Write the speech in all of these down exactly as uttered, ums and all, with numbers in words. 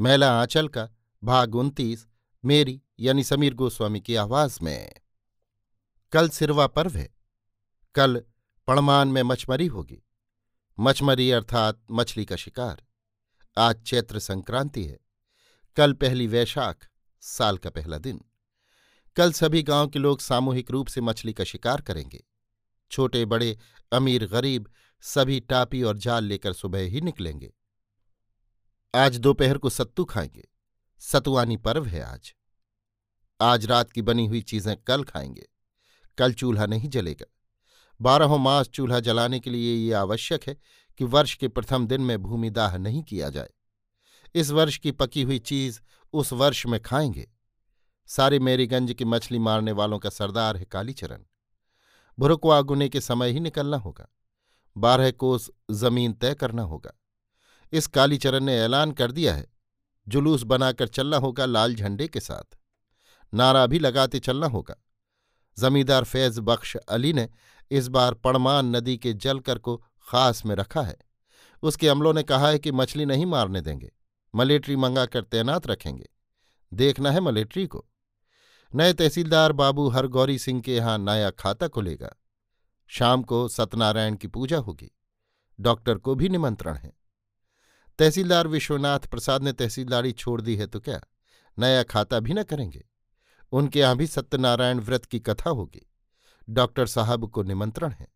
मैला आंचल का भाग उनतीस, मेरी यानी समीर गोस्वामी की आवाज में। कल सिरवा पर्व है। कल पड़मान में मछमरी होगी। मछमरी अर्थात मछली का शिकार। आज चैत्र संक्रांति है। कल पहली वैशाख, साल का पहला दिन। कल सभी गांव के लोग सामूहिक रूप से मछली का शिकार करेंगे। छोटे बड़े, अमीर गरीब, सभी टापी और जाल लेकर सुबह ही निकलेंगे। आज दोपहर को सत्तू खाएंगे। सतुआनी पर्व है आज। आज रात की बनी हुई चीजें कल खाएंगे। कल चूल्हा नहीं जलेगा। बारहों मास चूल्हा जलाने के लिए ये आवश्यक है कि वर्ष के प्रथम दिन में भूमिदाह नहीं किया जाए। इस वर्ष की पकी हुई चीज उस वर्ष में खाएंगे। सारे मेरीगंज के मछली मारने वालों का सरदार है कालीचरण। भुरकुआ गुने के समय ही निकलना होगा। बारह कोस जमीन तय करना होगा। इस कालीचरण ने ऐलान कर दिया है। जुलूस बनाकर चलना होगा लाल झंडे के साथ। नारा भी लगाते चलना होगा। जमींदार फैज बख्श अली ने इस बार पड़मान नदी के जलकर को खास में रखा है। उसके अमलों ने कहा है कि मछली नहीं मारने देंगे, मलेट्री मंगाकर तैनात रखेंगे। देखना है मलेट्री को। नए तहसीलदार बाबू हरगौरी सिंह के यहाँ नया खाता खुलेगा। शाम को सत्यनारायण की पूजा होगी। डॉक्टर को भी निमंत्रण है। तहसीलदार विश्वनाथ प्रसाद ने तहसीलदारी छोड़ दी है, तो क्या नया खाता भी न करेंगे? उनके यहाँ भी सत्यनारायण व्रत की कथा होगी। डॉक्टर साहब को निमंत्रण है।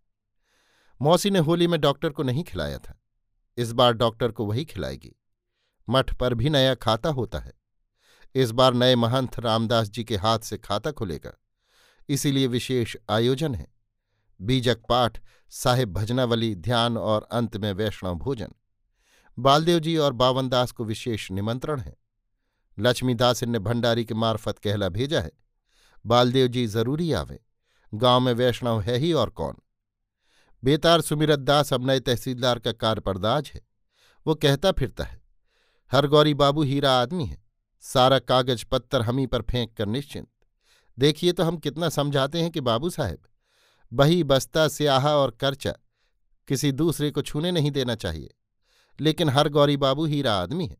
मौसी ने होली में डॉक्टर को नहीं खिलाया था, इस बार डॉक्टर को वही खिलाएगी। मठ पर भी नया खाता होता है। इस बार नए महंत रामदास जी के हाथ से खाता खुलेगा, इसीलिए विशेष आयोजन है। बीजक पाठ, साहेब भजनावली, ध्यान और अंत में वैष्णव भोजन। बालदेव जी और बावनदास को विशेष निमंत्रण है। लक्ष्मीदासन ने भंडारी के मार्फत कहला भेजा है, बालदेव जी जरूरी आवे, गांव में वैष्णव है ही और कौन। बेतार सुमिरत दास अब नए तहसीलदार का कारपरदाज है। वो कहता फिरता है, हरगौरी बाबू हीरा आदमी है, सारा कागज पत्तर हम ही पर फेंक कर निश्चिंत। देखिए तो हम कितना समझाते हैं कि बाबू साहेब, बही बस्ता स्याहा और कर्चा किसी दूसरे को छूने नहीं देना चाहिए, लेकिन हरगौरी बाबू हीरा आदमी है।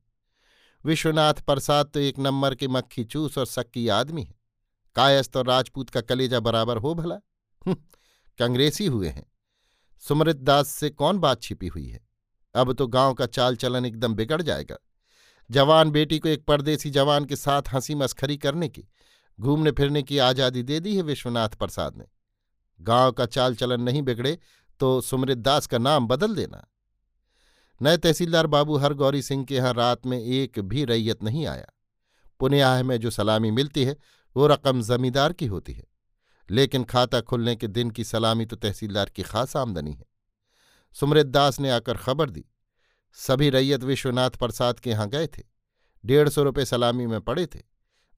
विश्वनाथ प्रसाद तो एक नंबर के मक्खी चूस और सक्की आदमी है। कायस्थ और राजपूत का कलेजा बराबर हो भला, कंग्रेसी हुए हैं। सुमृत दास से कौन बात छिपी हुई है? अब तो गांव का चाल चलन एकदम बिगड़ जाएगा। जवान बेटी को एक परदेसी जवान के साथ हंसी मस्खरी करने की, घूमने फिरने की आज़ादी दे दी है विश्वनाथ प्रसाद ने। गांव का चाल चलन नहीं बिगड़े तो सुमृत दास का नाम बदल देना। नए तहसीलदार बाबू हरगौरी सिंह के यहाँ रात में एक भी रैयत नहीं आया। पुण्याह में जो सलामी मिलती है वो रकम जमींदार की होती है, लेकिन खाता खुलने के दिन की सलामी तो तहसीलदार की खास आमदनी है। सुमृत दास ने आकर खबर दी। सभी रैयत विश्वनाथ प्रसाद के यहाँ गए थे। डेढ़ सौ रुपये सलामी में पड़े थे।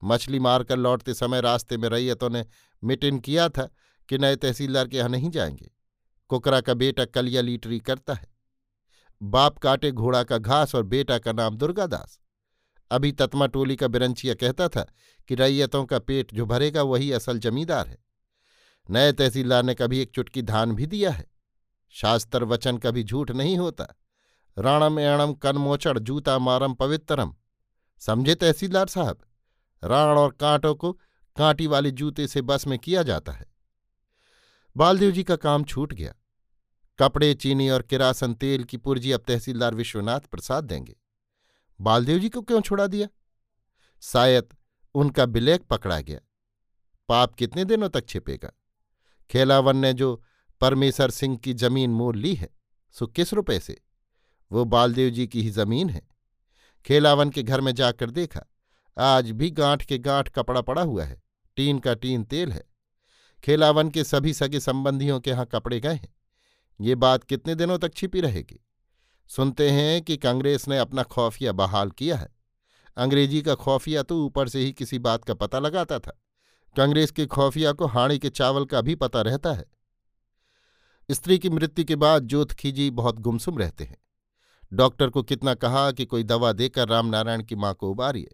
मछली मारकर लौटते समय रास्ते में रैयतों ने मिटिन किया था कि नए तहसीलदार के यहाँ नहीं जाएंगे। कुकरा का बेटा कलिया लीटरी करता है। बाप काटे घोड़ा का घास और बेटा का नाम दुर्गादास। अभी ततमा टोली का बिरंचिया कहता था कि रैयतों का पेट जो भरेगा वही असल जमींदार है। नए तहसीलदार ने कभी एक चुटकी धान भी दिया है। शास्त्र वचन कभी झूठ नहीं होता। राणम एणम कनमोचड़ जूता मारम पवित्रम, समझे तहसीलदार साहब? राण और कांटों को कांटी वाले जूते से बस में किया जाता है। बालदेव जी का काम छूट गया। कपड़े, चीनी और किरासन तेल की पुर्जी अब तहसीलदार विश्वनाथ प्रसाद देंगे। बालदेव जी को क्यों छुड़ा दिया? शायद उनका बिलेक पकड़ा गया। पाप कितने दिनों तक छिपेगा? खेलावन ने जो परमेश्वर सिंह की जमीन मोल ली है सो किस रुपए से? वो बालदेव जी की ही जमीन है। खेलावन के घर में जाकर देखा, आज भी गांठ के गांठ कपड़ा पड़ा हुआ है, टीन का टीन तेल है। खेलावन के सभी सगे संबंधियों के यहाँ कपड़े गए हैं। ये बात कितने दिनों तक छिपी रहेगी? सुनते हैं कि कांग्रेस ने अपना खौफिया बहाल किया है। अंग्रेजी का खौफिया तो ऊपर से ही किसी बात का पता लगाता था, कांग्रेस के खौफिया को हाड़ी के चावल का भी पता रहता है। स्त्री की मृत्यु के बाद जोतखीजी बहुत गुमसुम रहते हैं। डॉक्टर को कितना कहा कि कोई दवा देकर रामनारायण की मां को उबारिए,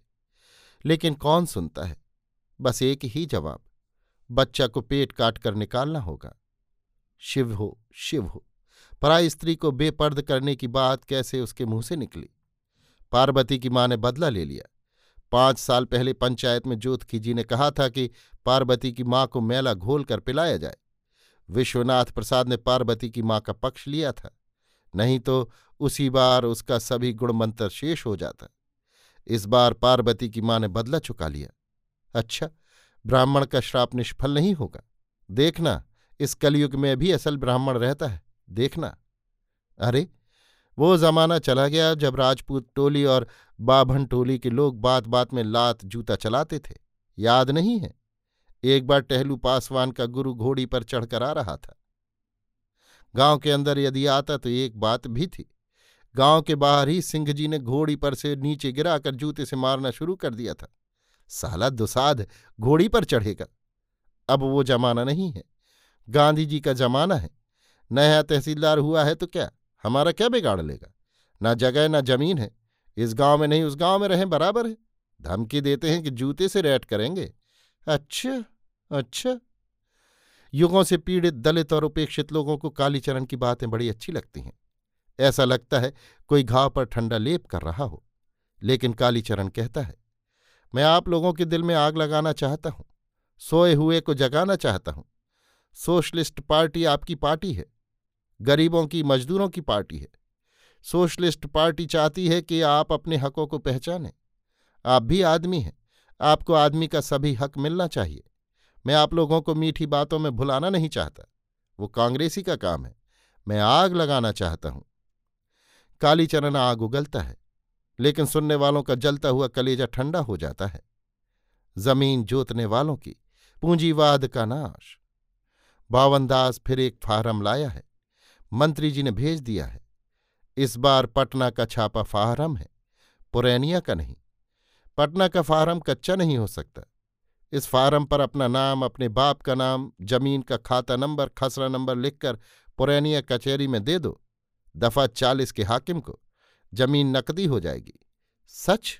लेकिन कौन सुनता है? बस एक ही जवाब, बच्चा को पेट काट कर निकालना होगा। शिव हो शिव हो, पराई स्त्री को बेपर्द करने की बात कैसे उसके मुंह से निकली? पार्वती की मां ने बदला ले लिया। पांच साल पहले पंचायत में जोतखीजी ने कहा था कि पार्वती की मां को मैला घोल कर पिलाया जाए। विश्वनाथ प्रसाद ने पार्वती की मां का पक्ष लिया था, नहीं तो उसी बार उसका सभी गुणमंत्र शेष हो जाता। इस बार पार्वती की मां ने बदला चुका लिया। अच्छा, ब्राह्मण का श्राप निष्फल नहीं होगा। देखना, इस कलयुग में भी असल ब्राह्मण रहता है, देखना। अरे, वो जमाना चला गया जब राजपूत टोली और बाभन टोली के लोग बात बात में लात जूता चलाते थे, याद नहीं है? एक बार टहलू पासवान का गुरु घोड़ी पर चढ़कर आ रहा था। गांव के अंदर यदि आता तो एक बात भी थी, गांव के बाहर ही सिंह जी ने घोड़ी पर से नीचे गिराकर जूते से मारना शुरू कर दिया था। साला दुसाध घोड़ी पर चढ़ेगा। अब वो जमाना नहीं है, गांधी जी का जमाना है। नया तहसीलदार हुआ है तो क्या हमारा क्या बिगाड़ लेगा? ना जगह ना जमीन है, इस गांव में नहीं उस गांव में रहें बराबर है। धमकी देते हैं कि जूते से रैट करेंगे। अच्छा अच्छा, युगों से पीड़ित दलित और उपेक्षित लोगों को कालीचरण की बातें बड़ी अच्छी लगती हैं। ऐसा लगता है कोई घाव पर ठंडा लेप कर रहा हो। लेकिन कालीचरण कहता है, मैं आप लोगों के दिल में आग लगाना चाहता हूं, सोए हुए को जगाना चाहता हूं। सोशलिस्ट पार्टी आपकी पार्टी है, गरीबों की मजदूरों की पार्टी है। सोशलिस्ट पार्टी चाहती है कि आप अपने हकों को पहचानें। आप भी आदमी हैं, आपको आदमी का सभी हक मिलना चाहिए। मैं आप लोगों को मीठी बातों में भुलाना नहीं चाहता, वो कांग्रेसी का काम है। मैं आग लगाना चाहता हूं। कालीचरण आग उगलता है, लेकिन सुनने वालों का जलता हुआ कलेजा ठंडा हो जाता है। जमीन जोतने वालों की, पूंजीवाद का नाश। बावनदास फिर एक फार्म लाया है, मंत्री जी ने भेज दिया है। इस बार पटना का छापा फार्म है, पुरैनिया का नहीं। पटना का फार्म कच्चा नहीं हो सकता। इस फार्म पर अपना नाम, अपने बाप का नाम, जमीन का खाता नंबर, खसरा नंबर लिखकर पुरैनिया कचहरी में दे दो। दफा चालीस के हाकिम को जमीन नकदी हो जाएगी। सच?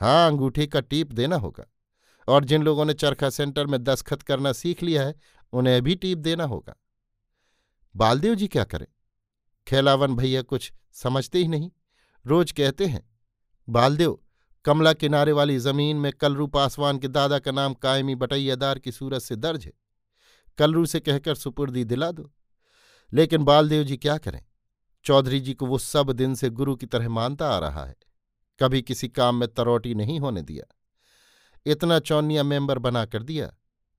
हाँ, अंगूठे का टीप देना होगा। और जिन लोगों ने चरखा सेंटर में दस्तखत करना सीख लिया है उन्हें भी टीप देना होगा। बालदेव जी क्या करें? खेलावन भैया कुछ समझते ही नहीं। रोज कहते हैं, बालदेव, कमला किनारे वाली जमीन में कलरू पासवान के दादा का नाम कायमी बटैयादार की सूरत से दर्ज है, कलरू से कहकर सुपुर्दी दिला दो। लेकिन बालदेव जी क्या करें? चौधरी जी को वो सब दिन से गुरु की तरह मानता आ रहा है, कभी किसी काम में तरौटी नहीं होने दिया। इतना चौनिया मेंबर बना कर दिया,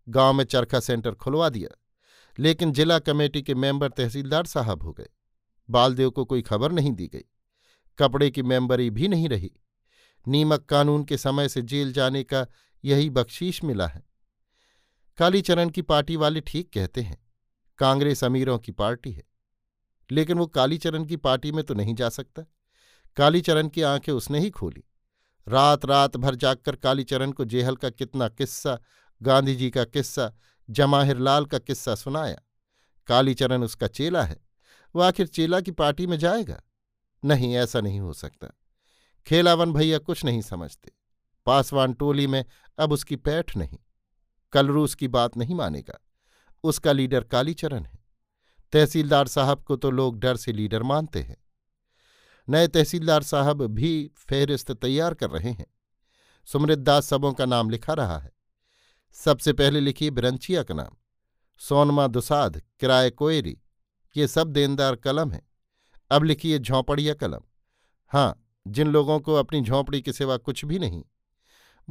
गांव में चरखा सेंटर खुलवा दिया, लेकिन जिला कमेटी के मेंबर तहसीलदार साहब हो गए। बालदेव को कोई खबर नहीं दी गई, कपड़े की मेंबरी भी नहीं रही। नीमक कानून के समय से जेल जाने का यही बख्शीश मिला है। कालीचरण की पार्टी वाले ठीक कहते हैं, कांग्रेस अमीरों की पार्टी है, लेकिन वो कालीचरण की पार्टी में तो नहीं जा सकता। कालीचरण की आंखें उसने ही खोली। रात रात भर जागकर कालीचरण को जेहल का कितना किस्सा, गांधी जी का किस्सा, जवाहर लाल का किस्सा सुनाया। कालीचरण उसका चेला है, वह आखिर चेला की पार्टी में जाएगा? नहीं, ऐसा नहीं हो सकता। खेलावन भैया कुछ नहीं समझते। पासवान टोली में अब उसकी पैठ नहीं, कलरू उसकी बात नहीं मानेगा। उसका लीडर कालीचरण है। तहसीलदार साहब को तो लोग डर से लीडर मानते हैं। नए तहसीलदार साहब भी फेहरिस्त तैयार कर रहे हैं। सुमृत दास सबों का नाम लिखा रहा है। सबसे पहले लिखिए बिरंचिया का नाम, सोनमा दुसाध, किराए कोयरी, ये सब देनदार कलम है। अब लिखिए झोंपड़िया कलम। हाँ, जिन लोगों को अपनी झोंपड़ी के सिवा कुछ भी नहीं।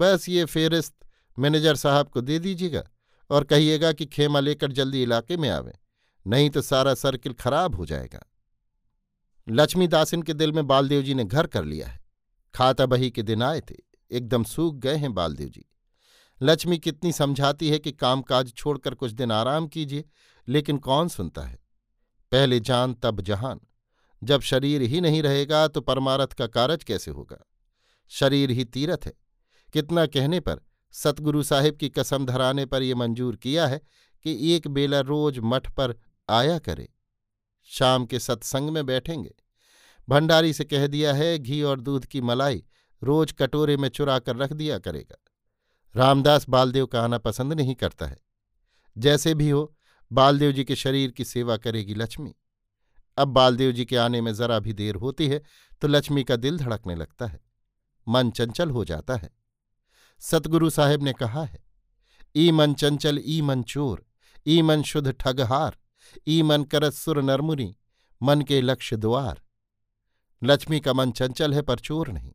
बस ये फेरिस्त मैनेजर साहब को दे दीजिएगा और कहिएगा कि खेमा लेकर जल्दी इलाके में आवें, नहीं तो सारा सर्किल खराब हो जाएगा। लक्ष्मीदासन के दिल में बालदेव जी ने घर कर लिया है। खाता बही के दिन आए थे, एकदम सूख गए हैं बालदेव जी। लक्ष्मी कितनी समझाती है कि कामकाज छोड़कर कुछ दिन आराम कीजिए, लेकिन कौन सुनता है। पहले जान तब जहान, जब शरीर ही नहीं रहेगा तो परमारथ का कारज कैसे होगा। शरीर ही तीरथ है। कितना कहने पर, सतगुरु साहिब की कसम धराने पर यह मंजूर किया है कि एक बेला रोज मठ पर आया करे। शाम के सत्संग में बैठेंगे। भंडारी से कह दिया है घी और दूध की मलाई रोज कटोरे में चुरा कर रख दिया करेगा। रामदास बालदेव का आना पसंद नहीं करता है। जैसे भी हो, बालदेव जी के शरीर की सेवा करेगी लक्ष्मी। अब बालदेव जी के आने में जरा भी देर होती है तो लक्ष्मी का दिल धड़कने लगता है, मन चंचल हो जाता है। सतगुरु साहिब ने कहा है, ई मन चंचल, ई मन चोर, ई मन शुद्ध ठगहार, ई मन करत सुर नरमुनि, मन के लक्ष्य द्वार। लक्ष्मी का मन चंचल है पर चोर नहीं।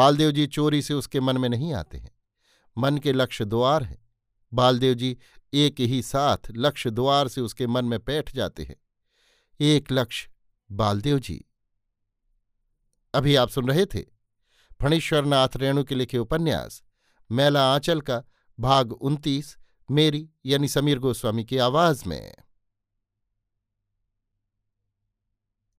बालदेव जी चोरी से उसके मन में नहीं आते हैं। मन के लक्ष्य द्वार हैं। बालदेव जी एक ही साथ लक्ष्य द्वार से उसके मन में बैठ जाते हैं। एक लक्ष्य बालदेव जी। अभी आप सुन रहे थे फणीश्वरनाथ रेणु के लिखे उपन्यास मैला आंचल का भाग उनतीस, मेरी यानी समीर गोस्वामी की आवाज में।